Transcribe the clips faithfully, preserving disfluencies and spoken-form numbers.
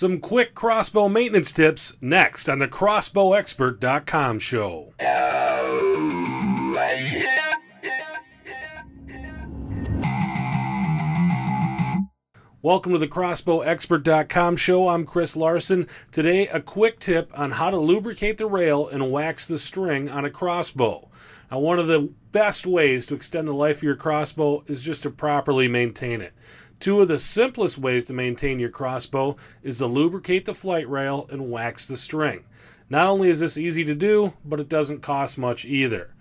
Some quick crossbow maintenance tips next on the crossbow expert dot com show. Welcome to the crossbow expert dot com show. I'm Chris Larson. Today, a quick tip on how to lubricate the rail and wax the string on a crossbow. Now, one of the best ways to extend the life of your crossbow is just to properly maintain it. Two of the simplest ways to maintain your crossbow is to lubricate the flight rail and wax the string. Not only is this easy to do, but it doesn't cost much either.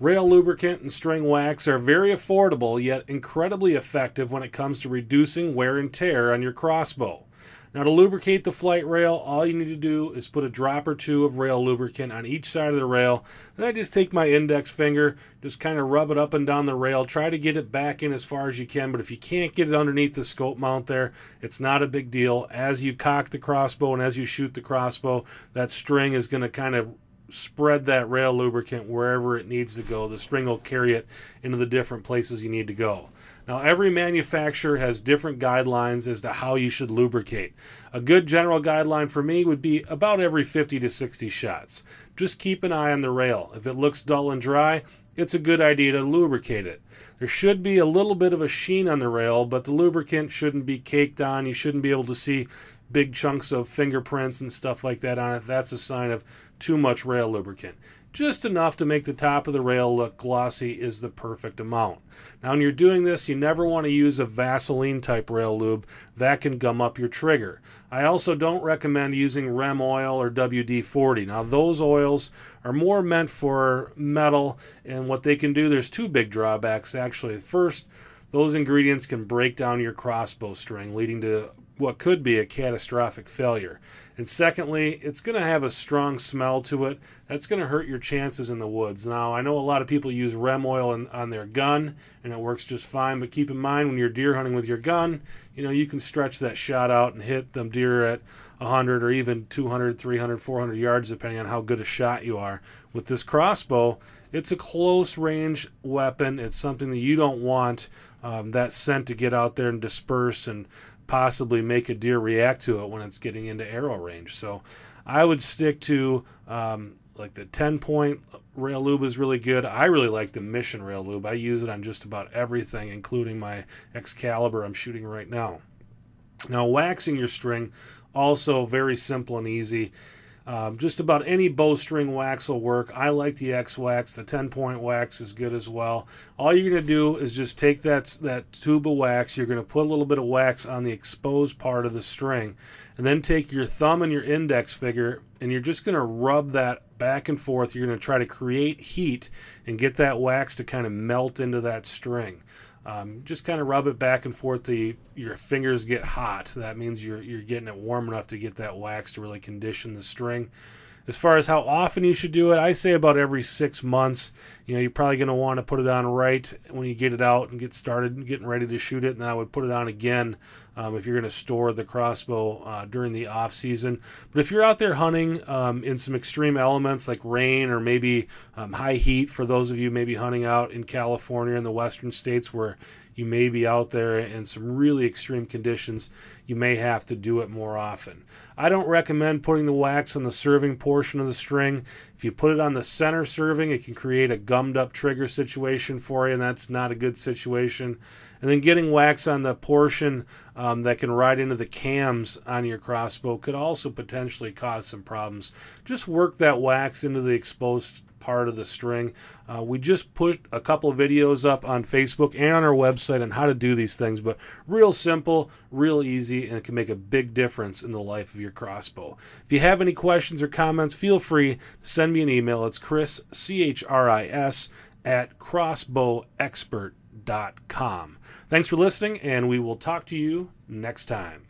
Rail lubricant and string wax are very affordable yet incredibly effective when it comes to reducing wear and tear on your crossbow. Now, to lubricate the flight rail, all you need to do is put a drop or two of rail lubricant on each side of the rail. Then I just take my index finger, just kind of rub it up and down the rail, try to get it back in as far as you can, but if you can't get it underneath the scope mount there, it's not a big deal. As you cock the crossbow and as you shoot the crossbow, that string is going to kind of spread that rail lubricant wherever it needs to go. The string will carry it into the different places you need to go. Now, every manufacturer has different guidelines as to how you should lubricate. A good general guideline for me would be about every fifty to sixty shots. Just keep an eye on the rail. If it looks dull and dry, it's a good idea to lubricate it. There should be a little bit of a sheen on the rail, but the lubricant shouldn't be caked on. You shouldn't be able to see big chunks of fingerprints and stuff like that on it. That's a sign of too much rail lubricant. Just enough to make the top of the rail look glossy is the perfect amount. Now, when you're doing this, you never want to use a Vaseline type rail lube. That can gum up your trigger. I also don't recommend using Rem oil or W D forty. Now, those oils are more meant for metal, and what they can do, there's two big drawbacks actually. First, those ingredients can break down your crossbow string, leading to what could be a catastrophic failure. And secondly, it's going to have a strong smell to it. That's going to hurt your chances in the woods. Now, I know a lot of people use Rem oil on, on their gun, and it works just fine, but keep in mind when you're deer hunting with your gun, you know, you can stretch that shot out and hit them deer at one hundred or even two hundred, three hundred, four hundred yards, depending on how good a shot you are. With this crossbow, it's a close-range weapon. It's something that you don't want um, that scent to get out there and disperse and possibly make a deer react to it when it's getting into arrow range. So I would stick to um, like the ten point rail lube is really good. I really like the Mission rail lube. I use it on just about everything, including my Excalibur I'm shooting right now. Now, waxing your string, also very simple and easy. Um, just about any bowstring wax will work. I like the X-Wax. The ten point wax is good as well. All you're going to do is just take that, that tube of wax. You're going to put a little bit of wax on the exposed part of the string. And then take your thumb and your index finger, and you're just going to rub that back and forth. You're going to try to create heat and get that wax to kind of melt into that string. Um, just kind of rub it back and forth till you, your fingers get hot. That means you're, you're getting it warm enough to get that wax to really condition the string. As far as how often you should do it, I say about every six months. You know, you're probably going to want to put it on right when you get it out and get started and getting ready to shoot it. And then I would put it on again um, if you're going to store the crossbow uh, during the off season. But if you're out there hunting um, in some extreme elements like rain or maybe um, high heat, for those of you maybe hunting out in California and the western states where you may be out there in some really extreme conditions, you may have to do it more often. I don't recommend putting the wax on the serving portion of the string. If you put it on the center serving, it can create a gummed up trigger situation for you, and that's not a good situation. And then getting wax on the portion um, that can ride into the cams on your crossbow could also potentially cause some problems. Just work that wax into the exposed part of the string. Uh, we just put a couple of videos up on Facebook and on our website on how to do these things, but real simple, real easy, and it can make a big difference in the life of your crossbow. If you have any questions or comments, feel free to send me an email. It's Chris, C H R I S, at crossbow expert dot com. Thanks for listening, and we will talk to you next time.